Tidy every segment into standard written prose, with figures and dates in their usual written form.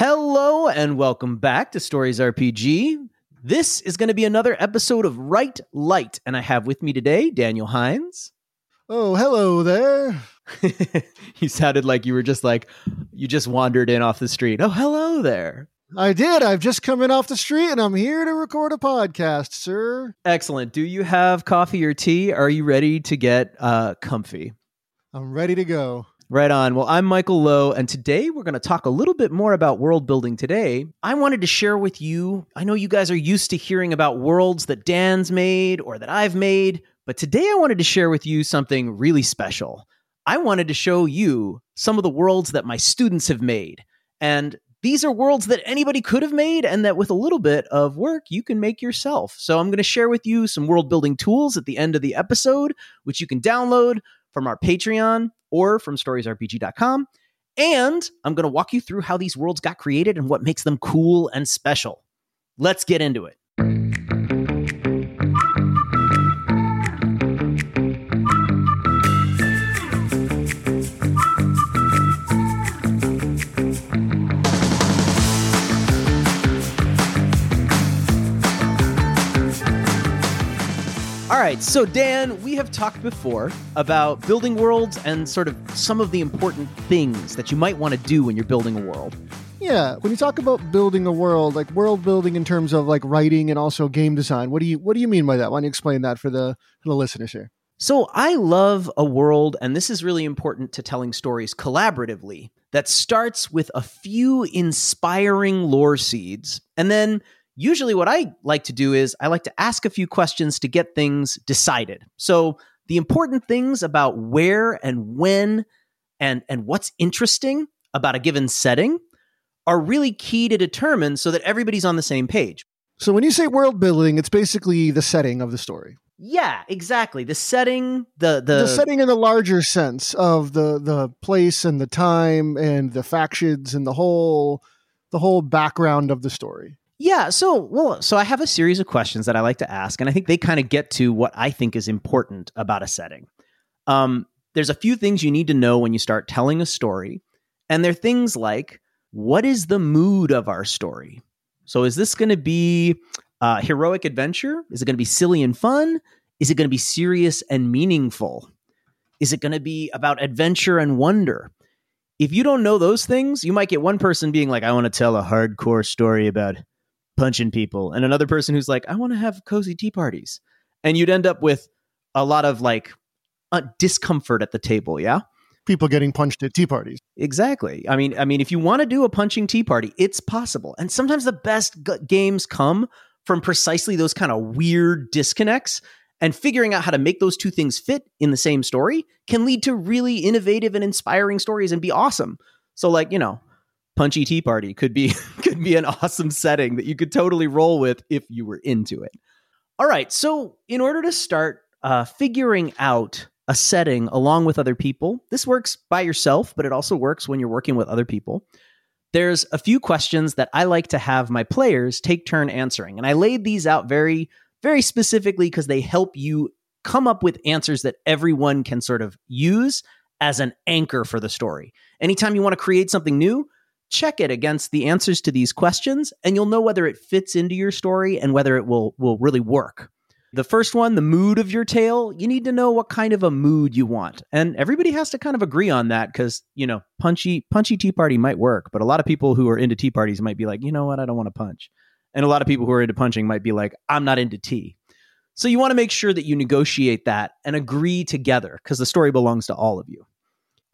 Hello and welcome back to Stories RPG. This is going to be another episode of Write Light, and I have with me today Daniel Hinds. Oh, hello there. You sounded like you were just like, you just wandered in off the street. Oh, hello there. I did. I've just come in off the street and I'm here to record a podcast, sir. Excellent. Do you have coffee or tea? Are you ready to get comfy? I'm ready to go. Right on. Well, I'm Michael Low, and today we're going to talk a little bit more about world building today. I wanted to share with you, I know you guys are used to hearing about worlds that Dan's made or that I've made, but today I wanted to share with you something really special. I wanted to show you some of the worlds that my students have made. And these are worlds that anybody could have made and that with a little bit of work, you can make yourself. So I'm going to share with you some world building tools at the end of the episode, which you can download from our Patreon or from storiesrpg.com. And I'm going to walk you through how these worlds got created and what makes them cool and special. Let's get into it. All right, so Dan, we have talked before about building worlds and sort of some of the important things that you might want to do when you're building a world. Yeah, when you talk about building a world, like world building in terms of like writing and also game design, what do you mean by that? Why don't you explain that for the listeners here? So I love a world, and this is really important to telling stories collaboratively, that starts with a few inspiring lore seeds, and then usually what I like to do is I like to ask a few questions to get things decided. So the important things about where and when and what's interesting about a given setting are really key to determine so that everybody's on the same page. So when you say world building, it's basically the setting of the story. Yeah, exactly. The setting, the setting in the larger sense of the place and the time and the factions and the whole background of the story. Yeah, so I have a series of questions that I like to ask, and I think they kind of get to what I think is important about a setting. There's a few things you need to know when you start telling a story, and they're things like, what is the mood of our story? So is this going to be heroic adventure? Is it going to be silly and fun? Is it going to be serious and meaningful? Is it going to be about adventure and wonder? If you don't know those things, you might get one person being like, I want to tell a hardcore story about punching people, and another person who's like, I want to have cozy tea parties, and you'd end up with a lot of like discomfort at the table. Yeah, people getting punched at tea parties. Exactly. I mean, if you want to do a punching tea party, it's possible, and sometimes the best games come from precisely those kind of weird disconnects. And figuring out how to make those two things fit in the same story can lead to really innovative and inspiring stories and be awesome. So, like, you know, punchy tea party could be an awesome setting that you could totally roll with if you were into it. All right. So in order to start figuring out a setting along with other people, this works by yourself, but it also works when you're working with other people. There's a few questions that I like to have my players take turn answering. And I laid these out very, very specifically because they help you come up with answers that everyone can sort of use as an anchor for the story. Anytime you want to create something new, check it against the answers to these questions, and you'll know whether it fits into your story and whether it will really work. The first one, the mood of your tale, you need to know what kind of a mood you want. And everybody has to kind of agree on that because, you know, punchy tea party might work, but a lot of people who are into tea parties might be like, you know what, I don't want to punch. And a lot of people who are into punching might be like, I'm not into tea. So you want to make sure that you negotiate that and agree together because the story belongs to all of you.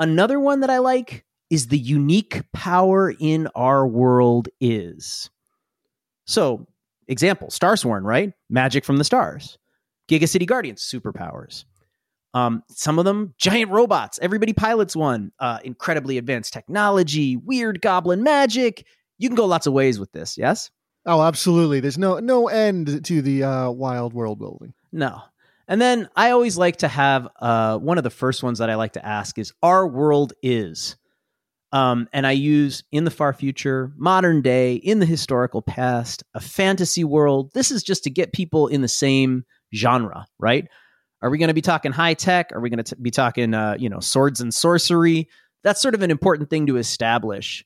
Another one that I like is the unique power in our world is. So, example, Starsworn, right? Magic from the stars. Giga City Guardians, superpowers. Some of them, giant robots. Everybody pilots one. Incredibly advanced technology, weird goblin magic. You can go lots of ways with this, yes? Oh, absolutely. There's no end to the wild world building. No. And then I always like to have, one of the first ones that I like to ask is, our world is. And I use in the far future, modern day, in the historical past, a fantasy world. This is just to get people in the same genre, right? Are we going to be talking high tech? Are we going to be talking, swords and sorcery? That's sort of an important thing to establish.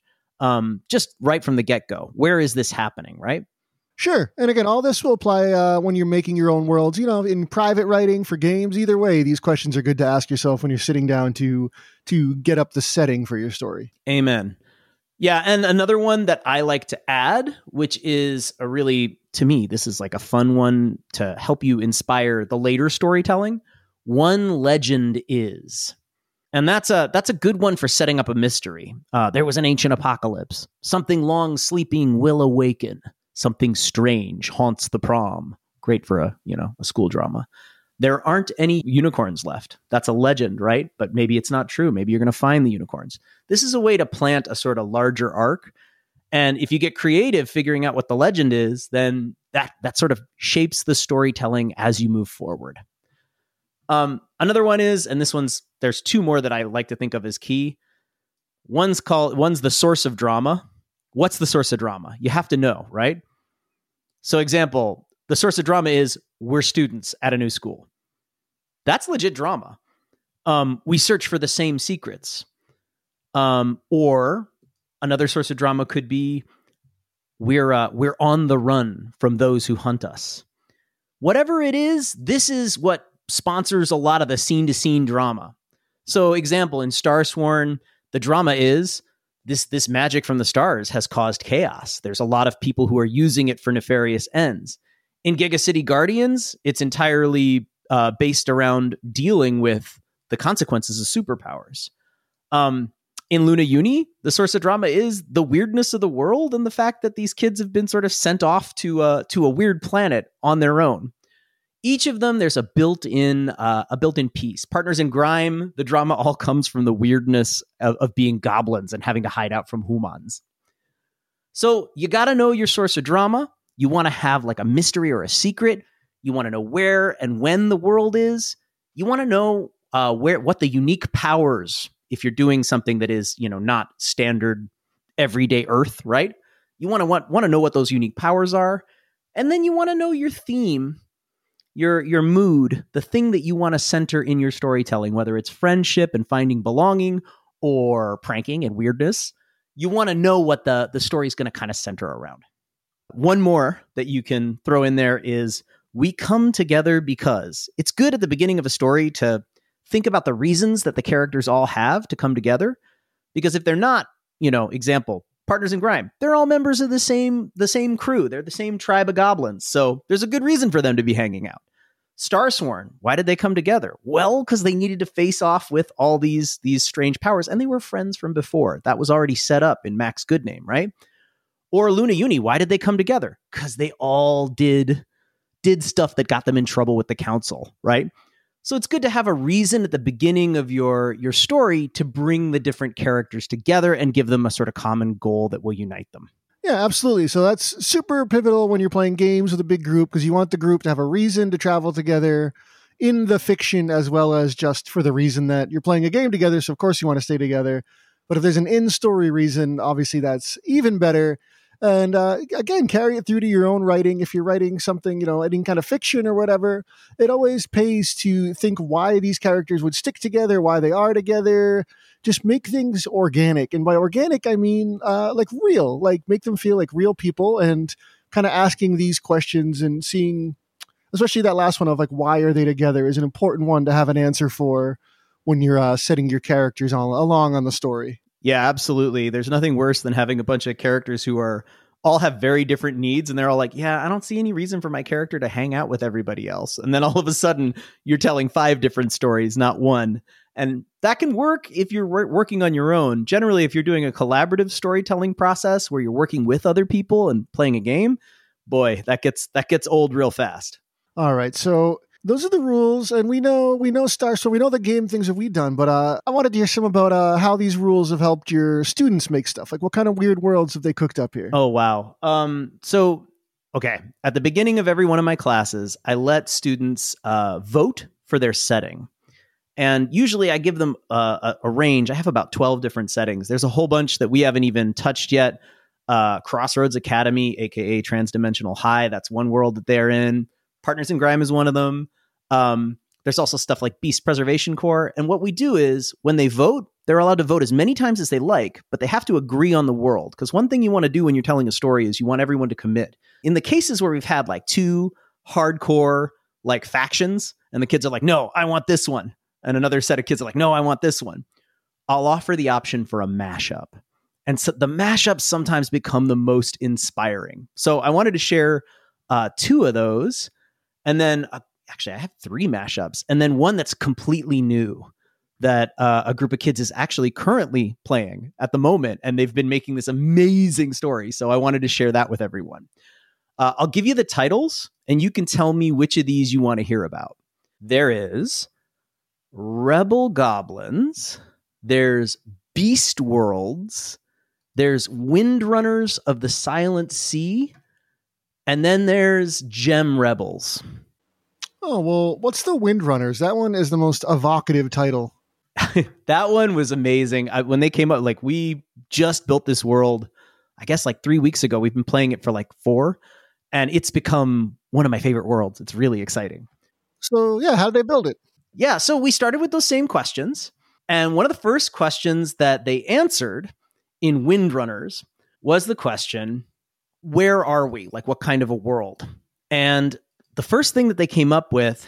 just right from the get-go. Where is this happening, right? Sure. And again, all this will apply when you're making your own worlds, you know, in private writing for games. Either way, these questions are good to ask yourself when you're sitting down to get up the setting for your story. Amen. Yeah. And another one that I like to add, which is a really, to me, this is like a fun one to help you inspire the later storytelling. One legend is. And that's a good one for setting up a mystery. There was an ancient apocalypse. Something long sleeping will awaken. Something strange haunts the prom. Great for a school drama. There aren't any unicorns left. That's a legend, right? But maybe it's not true. Maybe you're going to find the unicorns. This is a way to plant a sort of larger arc. And if you get creative figuring out what the legend is, then that sort of shapes the storytelling as you move forward. Another one is, and this one's, there's two more that I like to think of as key. One's the source of drama. What's the source of drama? You have to know, right? So example, the source of drama is we're students at a new school. That's legit drama. We search for the same secrets. Or another source of drama could be we're on the run from those who hunt us. Whatever it is, this is what sponsors a lot of the scene-to-scene drama. So example, in Starsworn, the drama is this magic from the stars has caused chaos. There's a lot of people who are using it for nefarious ends. In Giga City Guardians, it's entirely based around dealing with the consequences of superpowers. In Luna Uni, the source of drama is the weirdness of the world and the fact that these kids have been sort of sent off to a weird planet on their own. Each of them, there's a built-in piece. Partners in Grime, the drama all comes from the weirdness of being goblins and having to hide out from humans. So you got to know your source of drama. You want to have like a mystery or a secret. You want to know where and when the world is. You want to know what the unique powers, if you're doing something that is, not standard everyday Earth, right? You want to know what those unique powers are. And then you want to know your theme. Your mood, the thing that you want to center in your storytelling, whether it's friendship and finding belonging or pranking and weirdness, you want to know what the story is going to kind of center around. One more that you can throw in there is we come together because. It's good at the beginning of a story to think about the reasons that the characters all have to come together, because if they're not, example, Partners in Grime, they're all members of the same crew. They're the same tribe of goblins. So there's a good reason for them to be hanging out. Starsworn, why did they come together? Well, because they needed to face off with all these strange powers, and they were friends from before. That was already set up in Max Goodname, right? Or Luna Uni, why did they come together? Because they all did stuff that got them in trouble with the council, right? So it's good to have a reason at the beginning of your story to bring the different characters together and give them a sort of common goal that will unite them. Yeah, absolutely. So that's super pivotal when you're playing games with a big group, because you want the group to have a reason to travel together in the fiction as well as just for the reason that you're playing a game together. So of course you want to stay together. But if there's an in-story reason, obviously that's even better. And again, carry it through to your own writing. If you're writing something, any kind of fiction or whatever, it always pays to think why these characters would stick together, why they are together. Just make things organic. And by organic, I mean like real, like make them feel like real people, and kind of asking these questions and seeing, especially that last one of like, why are they together is an important one to have an answer for when you're setting your characters along on the story. Yeah, absolutely. There's nothing worse than having a bunch of characters who all have very different needs, and they're all like, yeah, I don't see any reason for my character to hang out with everybody else. And then all of a sudden, you're telling 5 different stories, not one. And that can work if you're working on your own. Generally, if you're doing a collaborative storytelling process where you're working with other people and playing a game, boy, that gets old real fast. All right, so those are the rules, and we know Stars, so we know the game things that we've done, but I wanted to hear some about how these rules have helped your students make stuff. Like, what kind of weird worlds have they cooked up here? Oh, wow. So, okay, at the beginning of every one of my classes, I let students vote for their setting. And usually I give them a range. I have about 12 different settings. There's a whole bunch that we haven't even touched yet. Crossroads Academy, a.k.a. Transdimensional High, that's one world that they're in. Partners in Grime is one of them. There's also stuff like Beast Preservation Corps. And what we do is when they vote, They're allowed to vote as many times as they like, but they have to agree on the world. Because one thing you want to do when you're telling a story is you want everyone to commit. In the cases where we've had like two hardcore like factions, and the kids are like, no, I want this one. And another set of kids are like, no, I want this one. I'll offer the option for a mashup. And so the mashups sometimes become the most inspiring. So I wanted to share two of those. And then actually, I have three mashups. And then one that's completely new that a group of kids is actually currently playing at the moment. And they've been making this amazing story. So I wanted to share that with everyone. I'll give you the titles and you can tell me which of these you want to hear about. There is Rebel Goblins. There's Beast Worlds. There's Windrunners of the Silent Sea. And then there's Gem Rebels. Oh, well, what's the Windrunners? That one is the most evocative title. That one was amazing. When they came up, like, we just built this world, I guess, like 3 weeks ago. We've been playing it for like 4, and it's become one of my favorite worlds. It's really exciting. So, yeah, how did they build it? Yeah, so we started with those same questions. And one of the first questions that they answered in Windrunners was the question, where are we? Like, what kind of a world? And the first thing that they came up with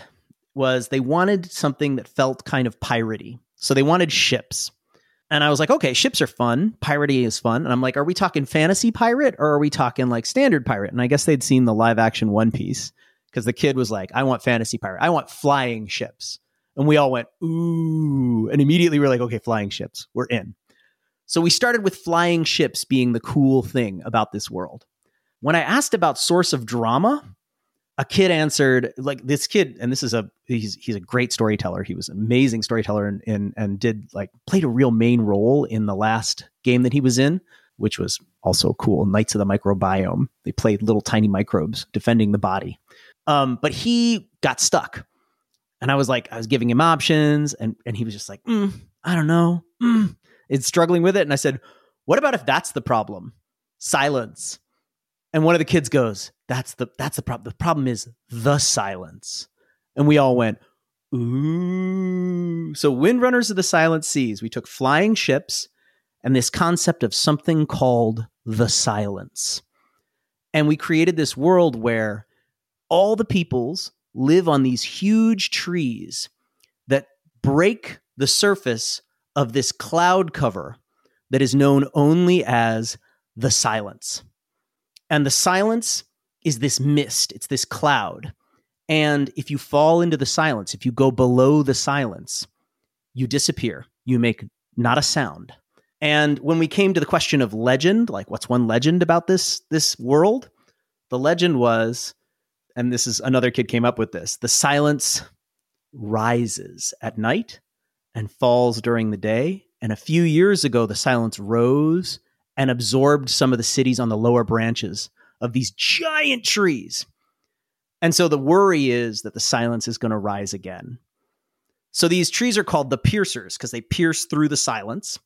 was they wanted something that felt kind of piratey. So they wanted ships. And I was like, okay, ships are fun. Piratey is fun. And I'm like, are we talking fantasy pirate or are we talking like standard pirate? And I guess they'd seen the live action One Piece because the kid was like, I want fantasy pirate. I want flying ships. And we all went, ooh. And immediately we're like, okay, flying ships, we're in. So we started with flying ships being the cool thing about this world. When I asked about source of drama, a kid answered, like this kid, and this is he's a great storyteller. He was an amazing storyteller and did like played a real main role in the last game that he was in, which was also cool. Knights of the Microbiome. They played little tiny microbes defending the body. But he got stuck. And I was like, I was giving him options and he was just like, I don't know. It's struggling with it. And I said, what about if that's the problem? Silence. And one of the kids goes, that's the problem. The problem is the silence. And we all went, ooh. So Windrunners of the Silent Seas, we took flying ships and this concept of something called the silence. And we created this world where all the peoples live on these huge trees that break the surface of this cloud cover that is known only as the silence. And the silence is this mist. It's this cloud. And if you fall into the silence, if you go below the silence, you disappear. You make not a sound. And when we came to the question of legend, like what's one legend about this world? The legend was, and this is another kid came up with this, the silence rises at night and falls during the day. And a few years ago, the silence rose and absorbed some of the cities on the lower branches of these giant trees. And so the worry is that the silence is going to rise again. So these trees are called the piercers because they pierce through the silence.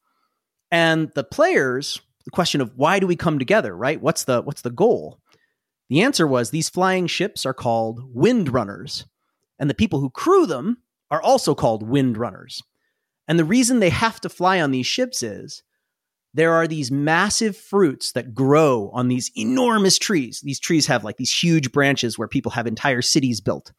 And the players, the question of why do we come together, right? What's the goal? The answer was these flying ships are called windrunners. And the people who crew them are also called windrunners. And the reason they have to fly on these ships is there are these massive fruits that grow on these enormous trees. These trees have like these huge branches where people have entire cities built.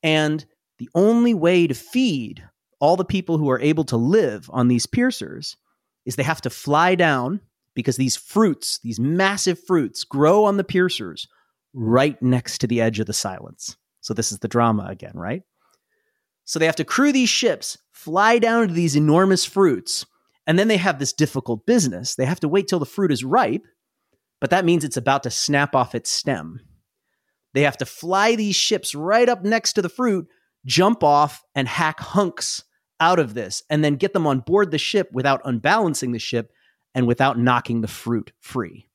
And the only way to feed all the people who are able to live on these piercers is they have to fly down because these fruits, these massive fruits, grow on the piercers right next to the edge of the silence. So this is the drama again, right? So they have to crew these ships, fly down to these enormous fruits, and then they have this difficult business. They have to wait till the fruit is ripe, but that means it's about to snap off its stem. They have to fly these ships right up next to the fruit, jump off and hack hunks out of this, and then get them on board the ship without unbalancing the ship and without knocking the fruit free.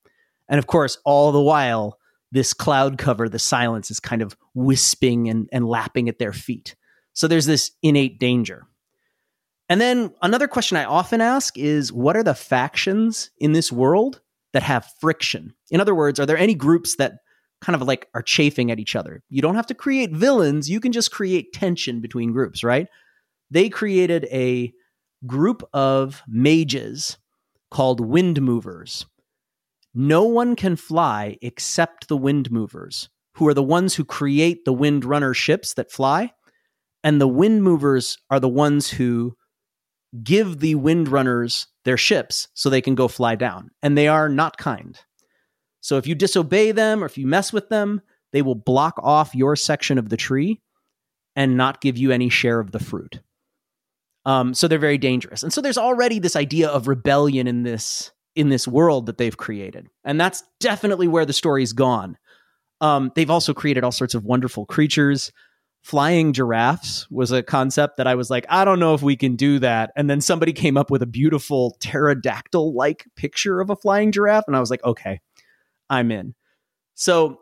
And of course, all the while, this cloud cover, the silence, is kind of wisping and lapping at their feet. So there's this innate danger. And then another question I often ask is, what are the factions in this world that have friction? In other words, are there any groups that kind of like are chafing at each other? You don't have to create villains. You can just create tension between groups, right? They created a group of mages called Wind Movers. No one can fly except the Wind Movers, who are the ones who create the Wind Runner ships that fly. And the Wind Movers are the ones who give the Wind Runners their ships so they can go fly down. And they are not kind. So if you disobey them or if you mess with them, they will block off your section of the tree and not give you any share of the fruit. So they're very dangerous. And so there's already this idea of rebellion in this world that they've created. And that's definitely where the story's gone. They've also created all sorts of wonderful creatures. Flying giraffes was a concept that I was like, I don't know if we can do that. And then somebody came up with a beautiful pterodactyl-like picture of a flying giraffe. And I was like, okay, I'm in. So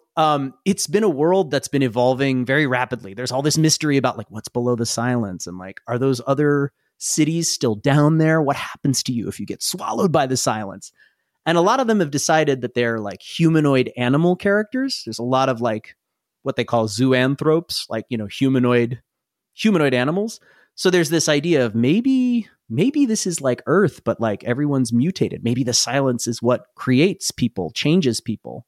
it's been a world that's been evolving very rapidly. There's all this mystery about like what's below the silence and like, are those other cities still down there? What happens to you if you get swallowed by the silence? And a lot of them have decided that they're like humanoid animal characters. There's a lot of like what they call zoanthropes, like, you know, humanoid animals. So there's this idea of maybe this is like Earth, but like everyone's mutated. Maybe the silence is what creates people, changes people.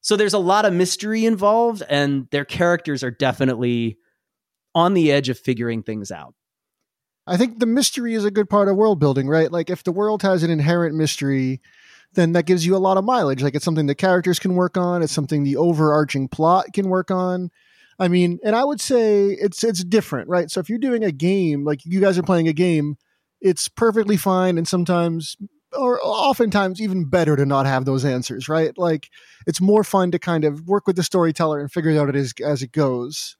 So there's a lot of mystery involved, and their characters are definitely on the edge of figuring things out. I think the mystery is a good part of world building, right? Like if the world has an inherent mystery, then that gives you a lot of mileage. Like it's something the characters can work on. It's something the overarching plot can work on. I mean, and I would say it's different, right? So if you're doing a game, like you guys are playing a game, it's perfectly fine. And sometimes, or oftentimes even better to not have those answers, right? Like it's more fun to kind of work with the storyteller and figure it out as it goes.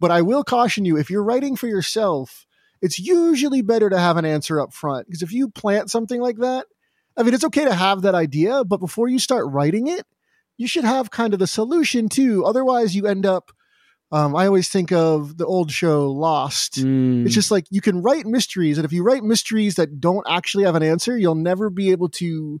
But I will caution you, if you're writing for yourself, it's usually better to have an answer up front. Because if you plant something like that, I mean, it's okay to have that idea, but before you start writing it, you should have kind of the solution too. Otherwise you end up, I always think of the old show Lost. It's just like, you can write mysteries. And if you write mysteries that don't actually have an answer, you'll never be able to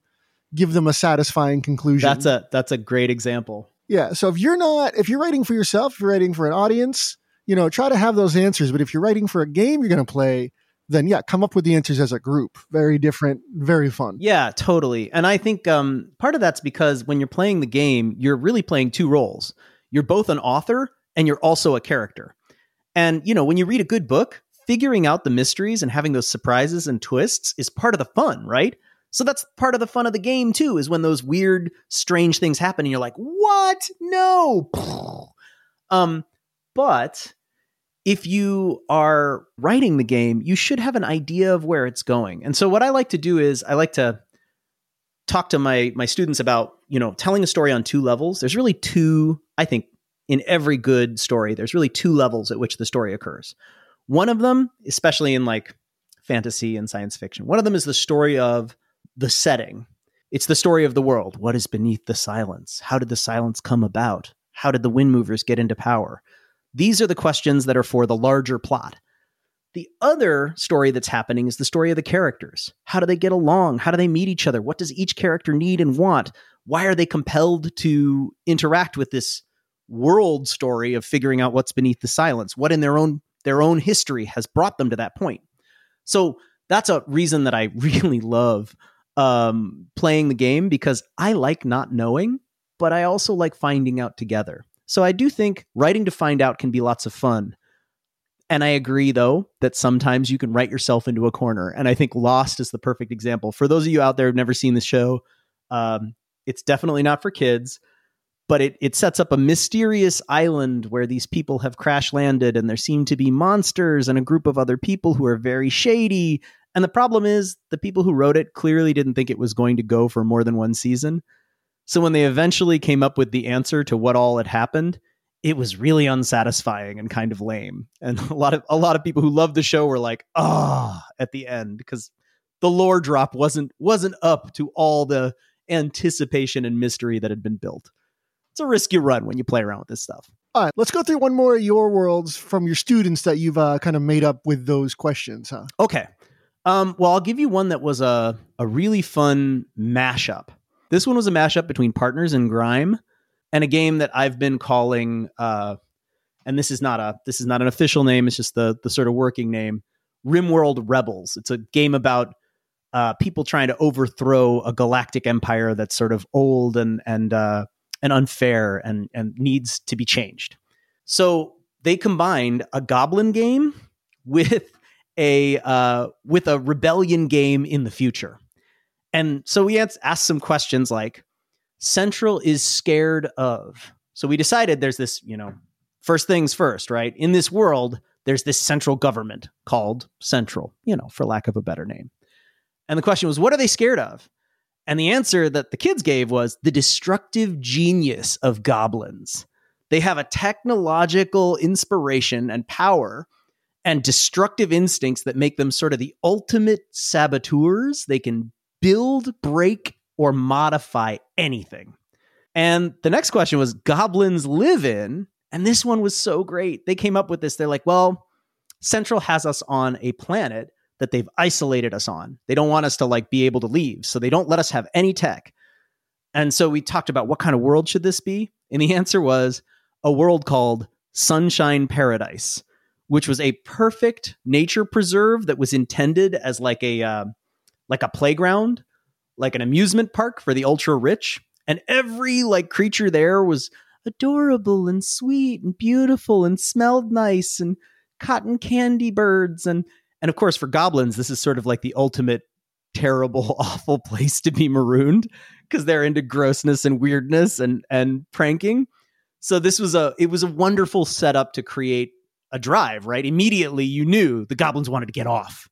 give them a satisfying conclusion. That's a great example. Yeah. So if you're writing for yourself, if you're writing for an audience, you know, try to have those answers. But if you're writing for a game you're going to play, then yeah, come up with the answers as a group. Very different, very fun. Yeah, totally. And I think part of that's because when you're playing the game, you're really playing two roles. You're both an author and you're also a character. And, you know, when you read a good book, figuring out the mysteries and having those surprises and twists is part of the fun, right? So that's part of the fun of the game too, is when those weird, strange things happen and you're like, what? No. But if you are writing the game, you should have an idea of where it's going. And so what I like to do is I like to talk to my students about, you know, telling a story on two levels. There's really two, I think, in every good story, there's really two levels at which the story occurs. One of them, especially in like fantasy and science fiction, one of them is the story of the setting. It's the story of the world. What is beneath the silence? How did the silence come about? How did the Wind Movers get into power? These are the questions that are for the larger plot. The other story that's happening is the story of the characters. How do they get along? How do they meet each other? What does each character need and want? Why are they compelled to interact with this world story of figuring out what's beneath the silence? What in their own history has brought them to that point? So that's a reason that I really love playing the game, because I like not knowing, but I also like finding out together. So I do think writing to find out can be lots of fun. And I agree, though, that sometimes you can write yourself into a corner. And I think Lost is the perfect example. For those of you out there who've never seen the show, it's definitely not for kids. But it sets up a mysterious island where these people have crash landed and there seem to be monsters and a group of other people who are very shady. And the problem is the people who wrote it clearly didn't think it was going to go for more than one season. So when they eventually came up with the answer to what all had happened, it was really unsatisfying and kind of lame. And a lot of people who loved the show were like, at the end, because the lore drop wasn't up to all the anticipation and mystery that had been built. It's a risky run when you play around with this stuff. All right, let's go through one more of your worlds from your students that you've kind of made up with those questions, huh? Okay. Well, I'll give you one that was a really fun mashup. This one was a mashup between Partners in Grime and a game that I've been calling, and this is not an official name, it's just the sort of working name, Rimworld Rebels. It's a game about people trying to overthrow a galactic empire that's sort of old and unfair and needs to be changed. So they combined a goblin game with a rebellion game in the future. And so we asked some questions like, Central is scared of. So we decided there's this, first things first, right? In this world, there's this central government called Central, for lack of a better name. And the question was, what are they scared of? And the answer that the kids gave was the destructive genius of goblins. They have a technological inspiration and power and destructive instincts that make them sort of the ultimate saboteurs. They can build, break, or modify anything. And the next question was, goblins live in, and this one was so great. They came up with this. They're like, well, Central has us on a planet that they've isolated us on. They don't want us to be able to leave. So they don't let us have any tech. And so we talked about what kind of world should this be? And the answer was a world called Sunshine Paradise, which was a perfect nature preserve that was intended as like a playground, like an amusement park for the ultra rich. And every creature there was adorable and sweet and beautiful and smelled nice and cotton candy birds. And of course, for goblins, this is sort of like the ultimate terrible, awful place to be marooned because they're into grossness and weirdness and pranking. So this was it was a wonderful setup to create a drive, right? Immediately, you knew the goblins wanted to get off.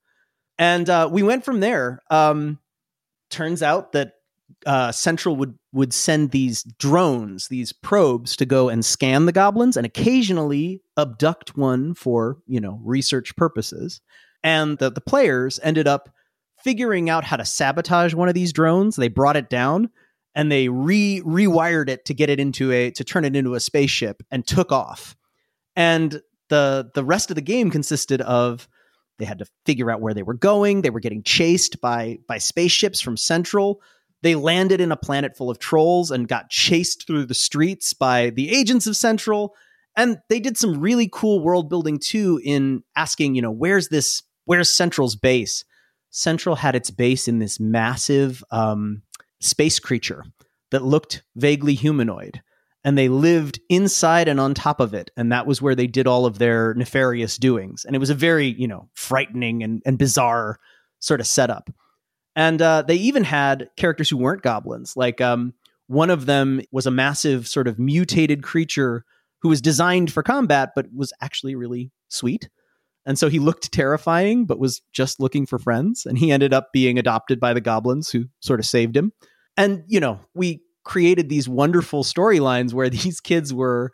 And we went from there. Turns out that Central would send these drones, these probes, to go and scan the goblins and occasionally abduct one for, research purposes. And the players ended up figuring out how to sabotage one of these drones. They brought it down and they rewired it to get it to turn it into a spaceship and took off. And the rest of the game consisted of they had to figure out where they were going. They were getting chased by spaceships from Central. They landed in a planet full of trolls and got chased through the streets by the agents of Central. And they did some really cool world building too in asking, where's Central's base? Central had its base in this massive space creature that looked vaguely humanoid. And they lived inside and on top of it. And that was where they did all of their nefarious doings. And it was a very, frightening and bizarre sort of setup. And they even had characters who weren't goblins. One of them was a massive sort of mutated creature who was designed for combat, but was actually really sweet. And so he looked terrifying, but was just looking for friends. And he ended up being adopted by the goblins who sort of saved him. And, we created these wonderful storylines where these kids were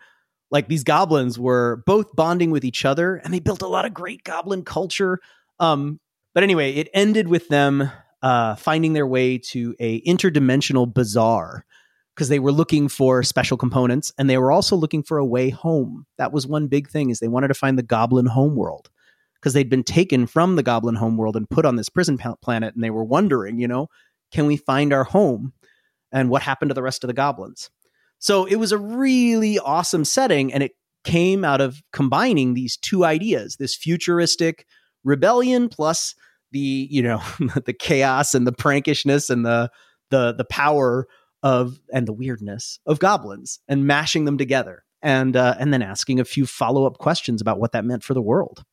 these goblins were both bonding with each other, and they built a lot of great goblin culture. But anyway, it ended with them finding their way to a interdimensional bazaar because they were looking for special components, and they were also looking for a way home. That was one big thing, is they wanted to find the goblin homeworld because they'd been taken from the goblin homeworld and put on this prison planet. And they were wondering, can we find our home? And what happened to the rest of the goblins? So it was a really awesome setting, and it came out of combining these two ideas, this futuristic rebellion plus the, the chaos and the prankishness and the power of, and the weirdness of goblins, and mashing them together and then asking a few follow-up questions about what that meant for the world.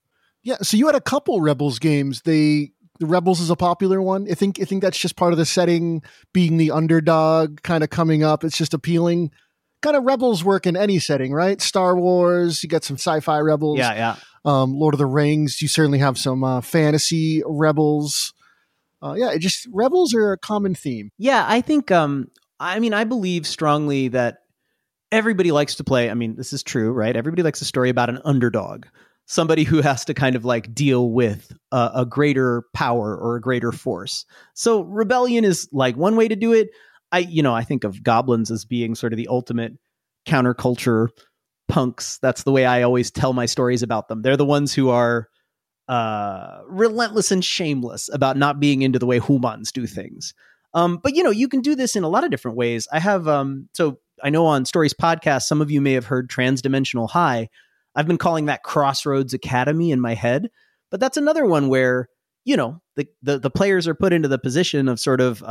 Yeah. So you had a couple Rebels games. The Rebels is a popular one. I think that's just part of the setting, being the underdog, kind of coming up. It's just appealing. Kind of Rebels work in any setting, right? Star Wars, you got some sci-fi Rebels. Yeah. Lord of the Rings, you certainly have some fantasy Rebels. Rebels are a common theme. Yeah, I think, I believe strongly that everybody likes to play. I mean, this is true, right? Everybody likes a story about an underdog. Somebody who has to kind of deal with a greater power or a greater force. So rebellion is one way to do it. I think of goblins as being sort of the ultimate counterculture punks. That's the way I always tell my stories about them. They're the ones who are relentless and shameless about not being into the way humans do things. But you can do this in a lot of different ways. I have, so I know on Stories Podcast, some of you may have heard Transdimensional High. I've been calling that Crossroads Academy in my head, But that's another one where, you know, the players are put into the position of sort of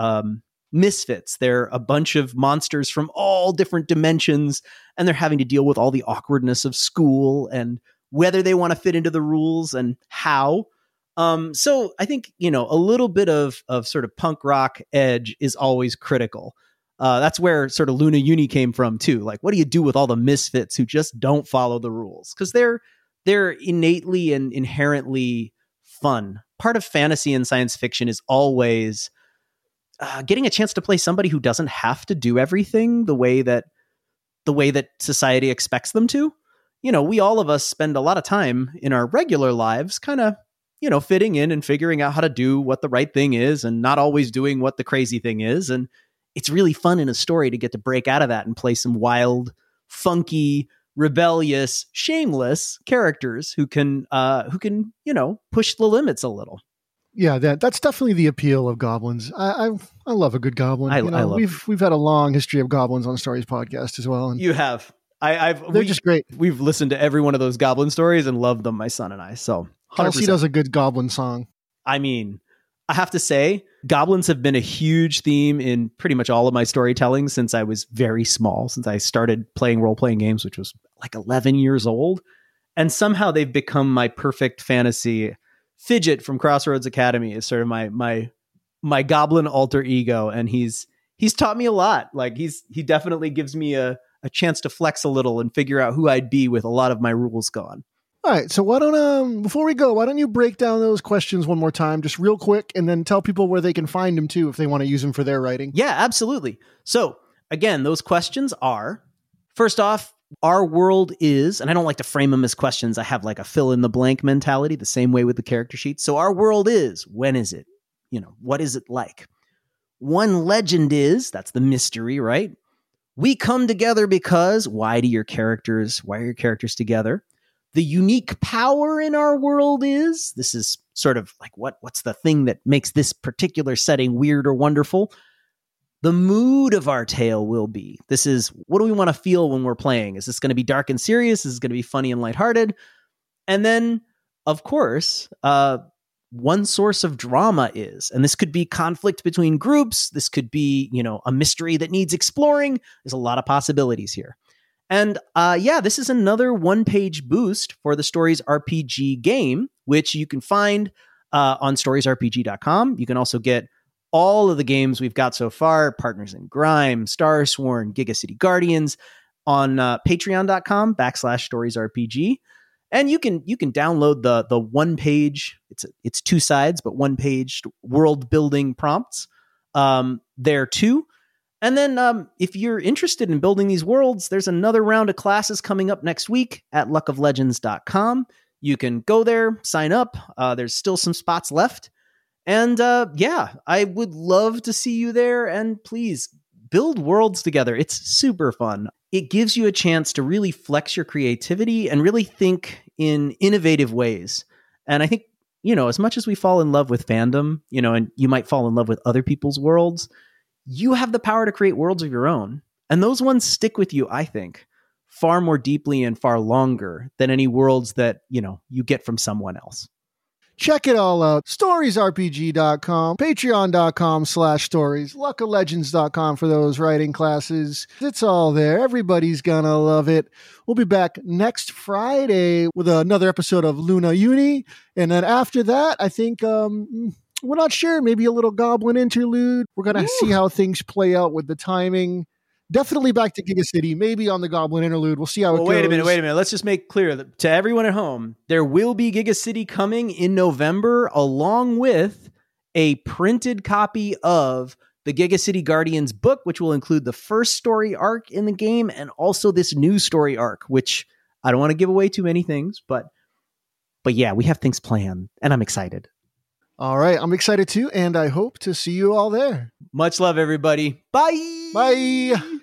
misfits. They're a bunch of monsters from all different dimensions, and they're having to deal with all the awkwardness of school and whether they want to fit into the rules and how. So I think, you know, a little bit of sort of punk rock edge is always critical. That's where sort of Luna Uni came from too. Like, what do you do with all the misfits who just don't follow the rules? Because they're innately and inherently fun. Part of fantasy and science fiction is always getting a chance to play somebody who doesn't have to do everything the way that society expects them to. You know, all of us spend a lot of time in our regular lives kind of, you know, fitting in and figuring out how to do what the right thing is and not always doing what the crazy thing is. And it's really fun in a story to get to break out of that and play some wild, funky, rebellious, shameless characters who can, you know, push the limits a little. Yeah, that's definitely the appeal of goblins. I love a good goblin. We've had a long history of goblins on the Stories podcast as well. And you have. They're just great. We've listened to every one of those goblin stories and loved them, my son and I. So 100%. Kelsey does a good goblin song. I mean, I have to say, goblins have been a huge theme in pretty much all of my storytelling since I was very small, since I started playing role-playing games, which was like 11 years old. And somehow they've become my perfect fantasy. Fidget from Crossroads Academy is sort of my goblin alter ego. And he's taught me a lot. Like he definitely gives me a chance to flex a little and figure out who I'd be with a lot of my rules gone. All right. So why don't, before we go, why don't you break down those questions one more time, just real quick, and then tell people where they can find them too, if they want to use them for their writing. Yeah, absolutely. So again, those questions are, first off, our world is, and I don't like to frame them as questions. I have like a fill in the blank mentality, the same way with the character sheet. So our world is, when is it? You know, what is it like? One legend is, that's the mystery, right? We come together because, why are your characters together? The unique power in our world is, this is sort of like what's the thing that makes this particular setting weird or wonderful? The mood of our tale will be, this is, what do we want to feel when we're playing? Is this going to be dark and serious? Is this going to be funny and lighthearted? And then, of course, one source of drama is, and this could be conflict between groups. This could be, you know, a mystery that needs exploring. There's a lot of possibilities here. And this is another one-page boost for the Stories RPG game, which you can find on storiesrpg.com. You can also get all of the games we've got so far, Partners in Grime, Starsworn, Giga City Guardians, on patreon.com/storiesrpg. And you can download the one-page, it's two sides, but one-page world-building prompts there too. And then if you're interested in building these worlds, there's another round of classes coming up next week at luckoflegends.com. You can go there, sign up. There's still some spots left. And I would love to see you there. And please build worlds together. It's super fun. It gives you a chance to really flex your creativity and really think in innovative ways. And I think, you know, as much as we fall in love with fandom, you know, and you might fall in love with other people's worlds, you have the power to create worlds of your own. And those ones stick with you, I think, far more deeply and far longer than any worlds that, you know, you get from someone else. Check it all out. StoriesRPG.com, Patreon.com/stories, LuckofLegends.com for those writing classes. It's all there. Everybody's gonna love it. We'll be back next Friday with another episode of Luna Uni. And then after that, I think... we're not sure. Maybe a little goblin interlude. We're going to see how things play out with the timing. Definitely back to Giga City, maybe on the goblin interlude. We'll see how it goes. Wait a minute. Let's just make clear that to everyone at home, there will be Giga City coming in November, along with a printed copy of the Giga City Guardians book, which will include the first story arc in the game and also this new story arc, which I don't want to give away too many things, but yeah, we have things planned and I'm excited. All right. I'm excited too. And I hope to see you all there. Much love, everybody. Bye. Bye.